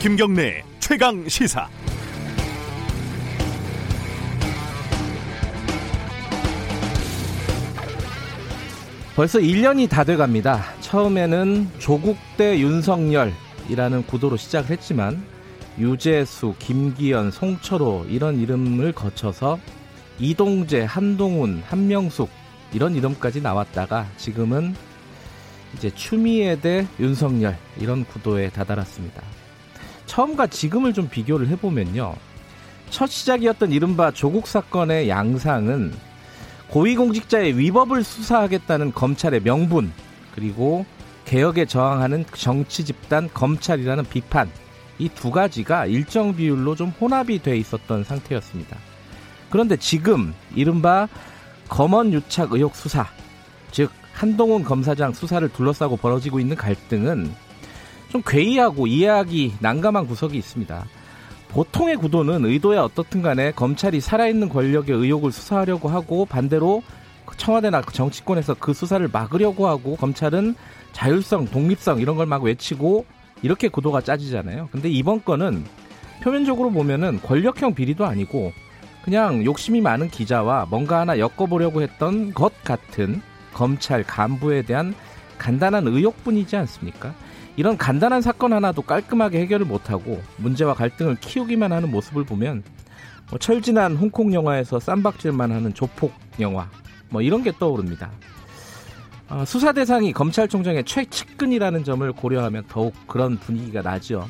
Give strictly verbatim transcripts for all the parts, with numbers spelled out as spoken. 김경래 최강시사. 벌써 일 년이 다 돼갑니다. 처음에는 조국 대 윤석열이라는 구도로 시작을 했지만 유재수, 김기현, 송철호 이런 이름을 거쳐서 이동재, 한동훈, 한명숙 이런 이름까지 나왔다가 지금은 이제 추미애 대 윤석열 이런 구도에 다다랐습니다. 처음과 지금을 좀 비교를 해보면요, 첫 시작이었던 이른바 조국 사건의 양상은 고위공직자의 위법을 수사하겠다는 검찰의 명분, 그리고 개혁에 저항하는 정치 집단 검찰이라는 비판, 이 두 가지가 일정 비율로 좀 혼합이 돼 있었던 상태였습니다. 그런데 지금 이른바 검언유착 의혹 수사, 즉 한동훈 검사장 수사를 둘러싸고 벌어지고 있는 갈등은 좀 괴이하고 이해하기 난감한 구석이 있습니다. 보통의 구도는 의도야 어떻든 간에 검찰이 살아있는 권력의 의혹을 수사하려고 하고, 반대로 청와대나 정치권에서 그 수사를 막으려고 하고, 검찰은 자율성, 독립성 이런 걸 막 외치고 이렇게 구도가 짜지잖아요. 근데 이번 건은 표면적으로 보면은 권력형 비리도 아니고 그냥 욕심이 많은 기자와 뭔가 하나 엮어보려고 했던 것 같은 검찰 간부에 대한 간단한 의혹뿐이지 않습니까? 이런 간단한 사건 하나도 깔끔하게 해결을 못하고 문제와 갈등을 키우기만 하는 모습을 보면 뭐 철진한 홍콩 영화에서 쌈박질만 하는 조폭 영화 뭐 이런 게 떠오릅니다. 어, 수사 대상이 검찰총장의 최측근이라는 점을 고려하면 더욱 그런 분위기가 나죠.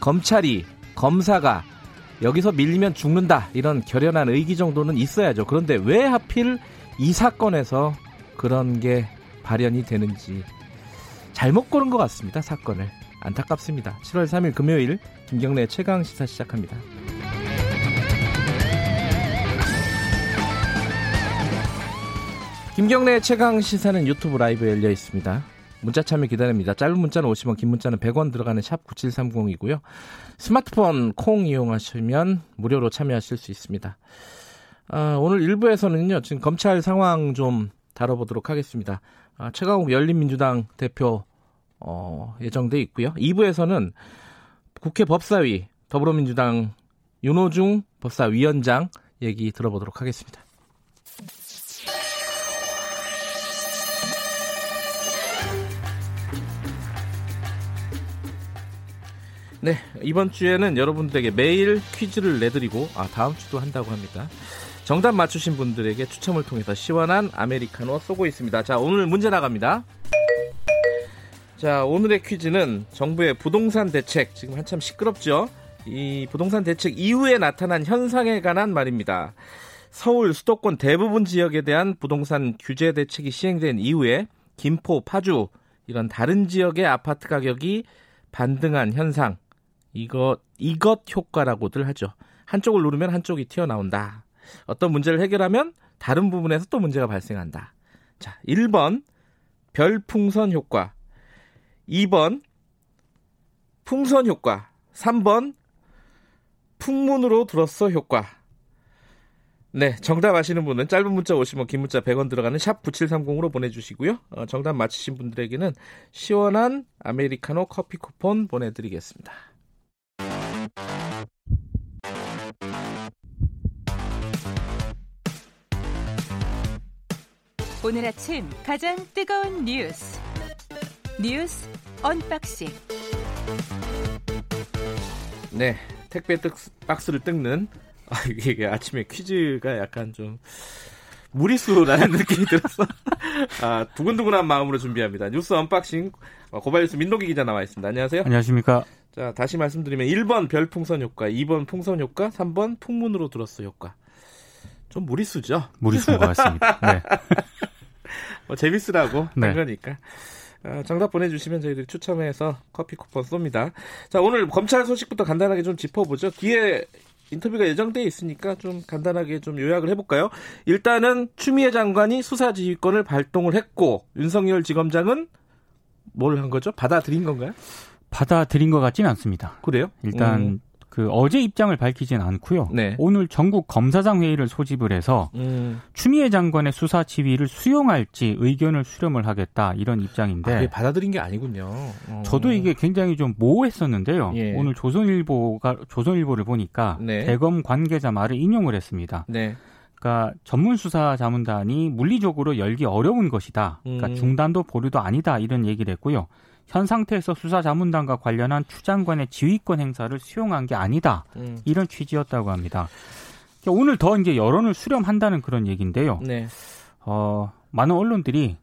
검찰이, 검사가 여기서 밀리면 죽는다 이런 결연한 의기 정도는 있어야죠. 그런데 왜 하필 이 사건에서 그런 게 발현이 되는지 잘못 고른 것 같습니다. 사건을. 안타깝습니다. 칠월 삼일 금요일 김경래 최강시사 시작합니다. 김경래 최강시사는 유튜브 라이브에 열려 있습니다. 문자 참여 기다립니다. 짧은 문자는 오십 원, 긴 문자는 백 원 들어가는 샵 구칠삼공이고요. 스마트폰 콩 이용하시면 무료로 참여하실 수 있습니다. 아, 오늘 일 부에서는요. 지금 검찰 상황 좀 다뤄보도록 하겠습니다. 아, 최강욱 열린민주당 대표 어, 예정돼 있고요. 이 부에서는 국회 법사위 더불어민주당 윤호중 법사위원장 얘기 들어보도록 하겠습니다. 네, 이번 주에는 여러분들에게 매일 퀴즈를 내드리고 아, 다음 주도 한다고 합니다. 정답 맞추신 분들에게 추첨을 통해서 시원한 아메리카노 쏘고 있습니다. 자, 오늘 문제 나갑니다. 자, 오늘의 퀴즈는 정부의 부동산 대책, 지금 한참 시끄럽죠? 이 부동산 대책 이후에 나타난 현상에 관한 말입니다. 서울 수도권 대부분 지역에 대한 부동산 규제 대책이 시행된 이후에 김포, 파주 이런 다른 지역의 아파트 가격이 반등한 현상, 이것, 이것 효과라고들 하죠. 한쪽을 누르면 한쪽이 튀어나온다. 어떤 문제를 해결하면 다른 부분에서 또 문제가 발생한다. 자, 일 번 별풍선 효과, 이 번 풍선 효과, 삼 번 풍문으로 들었어 효과. 네, 정답 아시는 분은 짧은 문자 오십 원, 긴 문자 백 원 들어가는 샵 구칠삼공으로 보내주시고요. 어, 정답 맞히신 분들에게는 시원한 아메리카노 커피 쿠폰 보내드리겠습니다. 오늘 아침 가장 뜨거운 뉴스, 뉴스 언박싱. 네, 택배 박스를 뜯는, 아, 이게 아침에 퀴즈가 약간 좀 무리수라는 느낌이 들어서 아, 두근두근한 마음으로 준비합니다. 뉴스 언박싱 고발뉴스 민동기 기자 나와 있습니다. 안녕하세요. 안녕하십니까. 자, 다시 말씀드리면 일 번 별풍선 효과, 이 번 풍선 효과, 삼 번 풍문으로 들었어 효과. 좀 무리수죠? 무리수인 것 같습니다. 네. 뭐 재밌으라고 한 네. 거니까. 어, 정답 보내주시면 저희들이 추첨해서 커피 쿠폰 쏩니다. 자, 오늘 검찰 소식부터 간단하게 좀 짚어보죠. 뒤에 인터뷰가 예정돼 있으니까 좀 간단하게 좀 요약을 해볼까요? 일단은 추미애 장관이 수사지휘권을 발동을 했고 윤석열 지검장은 뭘 한 거죠? 받아들인 건가요? 받아들인 것 같지는 않습니다. 그래요? 일단 음. 그 어제 입장을 밝히진 않고요. 네. 오늘 전국 검사장 회의를 소집을 해서 음. 추미애 장관의 수사 지휘를 수용할지 의견을 수렴을 하겠다 이런 입장인데. 아, 그게 받아들인 게 아니군요. 어. 저도 이게 굉장히 좀 모호했었는데요. 예. 오늘 조선일보가 조선일보를 보니까 네. 대검 관계자 말을 인용을 했습니다. 네. 그러니까 전문 수사 자문단이 물리적으로 열기 어려운 것이다. 그러니까 음. 중단도 보류도 아니다 이런 얘기를 했고요. 현 상태에서 수사자문단과 관련한 추 장관의 지휘권 행사를 수용한 게 아니다. 음. 이런 취지였다고 합니다. 오늘 더 이제 여론을 수렴한다는 그런 얘기인데요. 네. 어, 많은 언론들이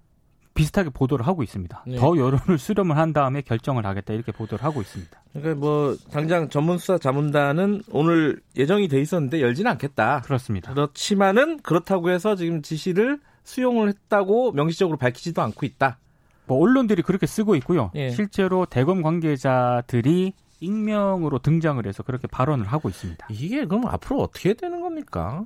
비슷하게 보도를 하고 있습니다. 네. 더 여론을 수렴을 한 다음에 결정을 하겠다 이렇게 보도를 하고 있습니다. 그러니까 뭐 당장 전문수사자문단은 오늘 예정이 돼 있었는데 열지는 않겠다. 그렇습니다. 그렇지만은 그렇다고 해서 지금 지시를 수용을 했다고 명시적으로 밝히지도 않고 있다. 뭐 언론들이 그렇게 쓰고 있고요. 예. 실제로 대검 관계자들이 익명으로 등장을 해서 그렇게 발언을 하고 있습니다. 이게 그럼 앞으로 어떻게 되는 겁니까?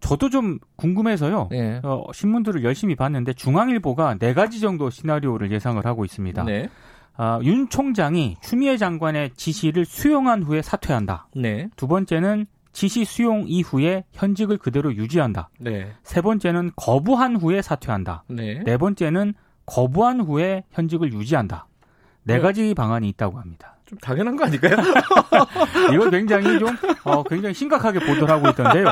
저도 좀 궁금해서요. 예. 어, 신문들을 열심히 봤는데 중앙일보가 네 가지 정도 시나리오를 예상을 하고 있습니다. 네. 어, 윤 총장이 추미애 장관의 지시를 수용한 후에 사퇴한다. 네. 두 번째는 지시 수용 이후에 현직을 그대로 유지한다. 네. 세 번째는 거부한 후에 사퇴한다. 네, 네 번째는 거부한 후에 현직을 유지한다. 네 가지 방안이 있다고 합니다. 좀 당연한 거 아닐까요? 이걸 굉장히 좀 어, 굉장히 심각하게 보도를 하고 있던데요.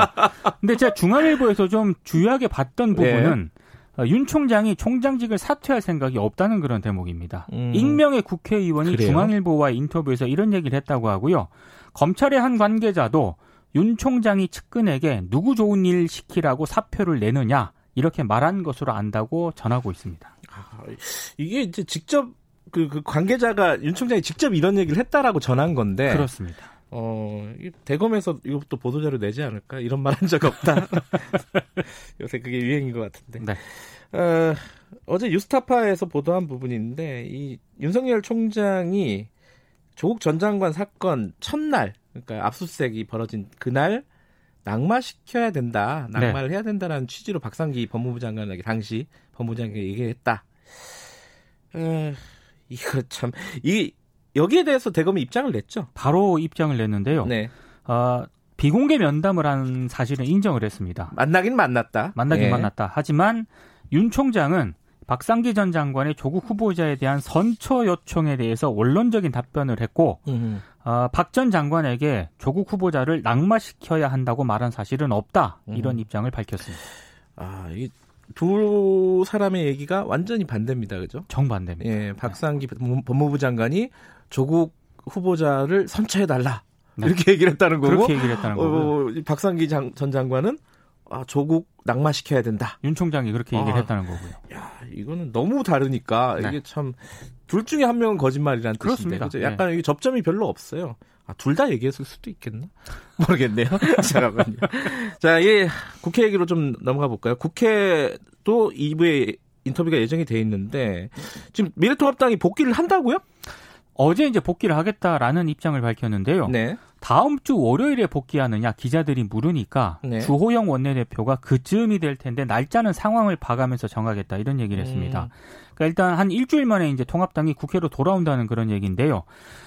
근데 제가 중앙일보에서 좀 주요하게 봤던 부분은 네. 어, 윤 총장이 총장직을 사퇴할 생각이 없다는 그런 대목입니다. 음. 익명의 국회의원이 그래요? 중앙일보와 인터뷰에서 이런 얘기를 했다고 하고요. 검찰의 한 관계자도 윤 총장이 측근에게 누구 좋은 일 시키라고 사표를 내느냐 이렇게 말한 것으로 안다고 전하고 있습니다. 이게 이제 직접 그, 그 관계자가 윤 총장이 직접 이런 얘기를 했다라고 전한 건데 그렇습니다. 어 대검에서 이것도 보도자료 내지 않을까 이런 말 한 적 없다. 요새 그게 유행인 것 같은데. 네. 어, 어제 뉴스타파에서 보도한 부분인데 이 윤석열 총장이 조국 전 장관 사건 첫날 그러니까 압수수색이 벌어진 그날 낙마시켜야 된다, 낙마를 네. 해야 된다라는 취지로 박상기 법무부 장관에게 당시 법무부 장관에게 얘기했다. 에, 이거 참, 이 여기에 대해서 대검이 입장을 냈죠? 바로 입장을 냈는데요. 네. 어, 비공개 면담을 한 사실은 인정을 했습니다. 만나긴 만났다. 만나긴 네. 만났다. 하지만 윤 총장은 박상기 전 장관의 조국 후보자에 대한 선처 요청에 대해서 원론적인 답변을 했고 어, 박 전 장관에게 조국 후보자를 낙마시켜야 한다고 말한 사실은 없다. 음. 이런 입장을 밝혔습니다. 아, 이 두 사람의 얘기가 완전히 반대입니다. 그죠? 정반대입니다. 예, 박상기 네. 법무부 장관이 조국 후보자를 선처해달라. 네. 이렇게 얘기를 했다는 거고 그렇게 얘기를 했다는 거고 어, 박상기 장, 전 장관은 아, 조국 낙마시켜야 된다. 윤 총장이 그렇게 얘기를 아, 했다는 거고요. 야, 이거는 너무 다르니까 네. 이게 참 둘 중에 한 명은 거짓말이라는 뜻인데 그렇죠? 약간 네. 접점이 별로 없어요. 아, 둘 다 얘기했을 수도 있겠나? 모르겠네요. 잠깐만요. 자, 예, 국회 얘기로 좀 넘어가 볼까요? 국회도 이 부에 인터뷰가 예정이 돼 있는데 지금 미래통합당이 복귀를 한다고요? 어제 이제 복귀를 하겠다라는 입장을 밝혔는데요. 네. 다음 주 월요일에 복귀하느냐 기자들이 물으니까 네. 주호영 원내대표가 그쯤이 될 텐데 날짜는 상황을 봐가면서 정하겠다 이런 얘기를 했습니다. 음. 그러니까 일단 한 일주일 만에 이제 통합당이 국회로 돌아온다는 그런 얘기인데요.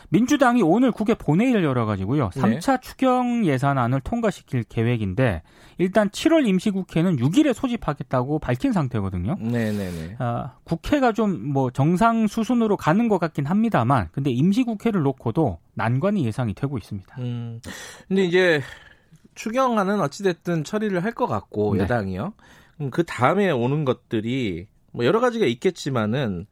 민주당이 오늘 국회 본회의를 열어가지고요. 삼 차 네. 추경 예산안을 통과시킬 계획인데 일단 칠월 임시국회는 육 일에 소집하겠다고 밝힌 상태거든요. 네, 네, 네. 아, 국회가 좀 뭐 정상 수순으로 가는 것 같긴 합니다만 근데 임시국회를 놓고도 난관이 예상이 되고 있습니다. 음, 근데 이제 추경안은 어찌됐든 처리를 할 것 같고 네. 여당이요. 그 다음에 오는 것들이 뭐 여러 가지가 있겠지만은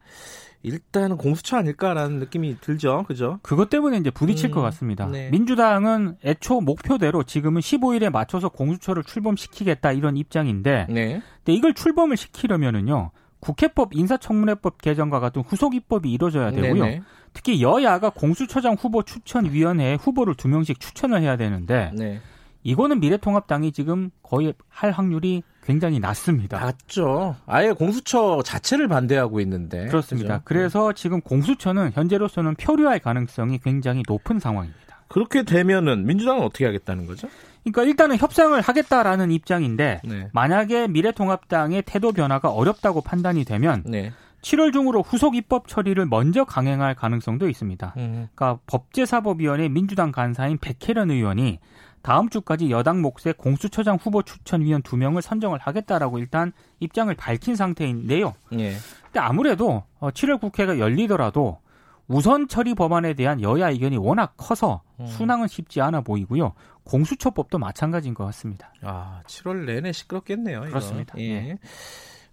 일단은 공수처 아닐까라는 느낌이 들죠, 그죠? 그것 때문에 이제 부딪힐 음, 것 같습니다. 네. 민주당은 애초 목표대로 지금은 십오 일에 맞춰서 공수처를 출범시키겠다 이런 입장인데, 네. 근데 이걸 출범을 시키려면은요. 국회법, 인사청문회법 개정과 같은 후속 입법이 이루어져야 되고요. 네네. 특히 여야가 공수처장 후보 추천위원회에 후보를 두 명씩 추천을 해야 되는데 네. 이거는 미래통합당이 지금 거의 할 확률이 굉장히 낮습니다. 낮죠. 아예 공수처 자체를 반대하고 있는데. 그렇습니다. 그렇죠? 그래서 지금 공수처는 현재로서는 표류할 가능성이 굉장히 높은 상황입니다. 그렇게 되면은 민주당은 어떻게 하겠다는 거죠? 그러니까 일단은 협상을 하겠다라는 입장인데 네. 만약에 미래통합당의 태도 변화가 어렵다고 판단이 되면 네. 칠월 중으로 후속 입법 처리를 먼저 강행할 가능성도 있습니다. 그러니까 법제사법위원회 민주당 간사인 백혜련 의원이 다음 주까지 여당 몫의 공수처장 후보 추천위원 두 명을 선정을 하겠다라고 일단 입장을 밝힌 상태인데요. 예. 근데 아무래도 칠월 국회가 열리더라도 우선 처리 법안에 대한 여야 의견이 워낙 커서 순항은 쉽지 않아 보이고요. 공수처법도 마찬가지인 것 같습니다. 아, 칠월 내내 시끄럽겠네요. 이거. 그렇습니다. 예. 예.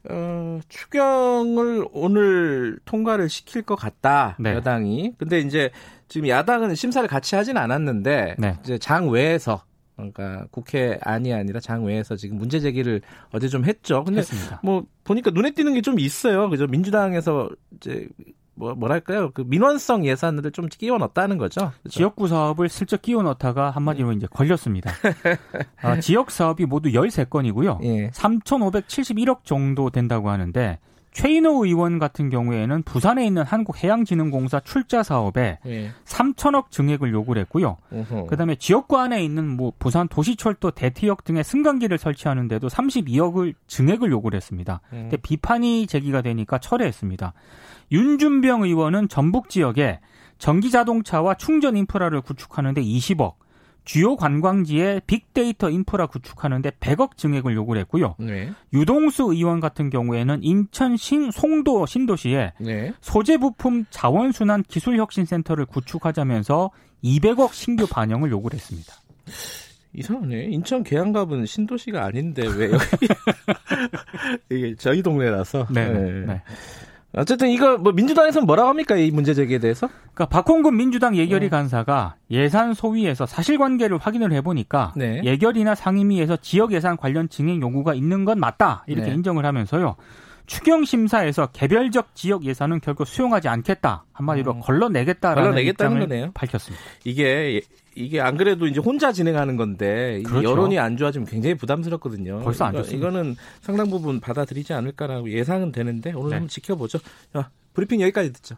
어, 추경을 오늘 통과를 시킬 것 같다. 네. 여당이. 근데 이제 지금 야당은 심사를 같이 하진 않았는데 네. 이제 장 외에서 그러니까 국회 안이 아니라 장 외에서 지금 문제 제기를 어제 좀 했죠. 근데 했습니다. 뭐 보니까 눈에 띄는 게 좀 있어요. 그죠? 민주당에서 이제 뭐 뭐랄까요? 그 민원성 예산을 좀 끼워 넣었다는 거죠. 그렇죠? 지역구 사업을 슬쩍 끼워 넣다가 한마디로 이제 걸렸습니다. 아, 지역 사업이 모두 열세 건이고요. 예. 삼천오백칠십일억 정도 된다고 하는데 최인호 의원 같은 경우에는 부산에 있는 한국해양진흥공사 출자 사업에 예. 삼천억 증액을 요구를 했고요. 어허. 그다음에 지역구 안에 있는 뭐 부산 도시철도 대티역 등의 승강기를 설치하는 데도 삼십이억을 증액을 요구를 했습니다. 음. 근데 비판이 제기가 되니까 철회했습니다. 윤준병 의원은 전북 지역에 전기자동차와 충전 인프라를 구축하는 데 이십억, 주요 관광지에 빅데이터 인프라 구축하는 데 백억 증액을 요구를 했고요. 네. 유동수 의원 같은 경우에는 인천 신, 송도 신도시에 네. 소재 부품 자원순환 기술혁신센터를 구축하자면서 이백억 신규 반영을 요구를 했습니다. 이상하네. 인천 계양갑은 신도시가 아닌데 왜 여기 이게 저희 동네라서. 네. 네. 네. 어쨌든 이거 뭐 민주당에서는 뭐라고 합니까? 이 문제 제기에 대해서? 그러니까 박홍근 민주당 예결위 네. 간사가 예산 소위에서 사실관계를 확인을 해보니까 네. 예결위나 상임위에서 지역 예산 관련 증액 요구가 있는 건 맞다 이렇게 네. 인정을 하면서요. 추경 심사에서 개별적 지역 예산은 결코 수용하지 않겠다 한마디로 음. 걸러내겠다라는 걸러내겠다는 입장을 거네요. 밝혔습니다. 이게 이게 안 그래도 이제 혼자 진행하는 건데 그렇죠. 여론이 안 좋아지면 굉장히 부담스럽거든요. 벌써 안 좋습니다. 이거는 상당 부분 받아들이지 않을까라고 예상은 되는데 오늘 네. 한번 지켜보죠. 야, 브리핑 여기까지 듣죠.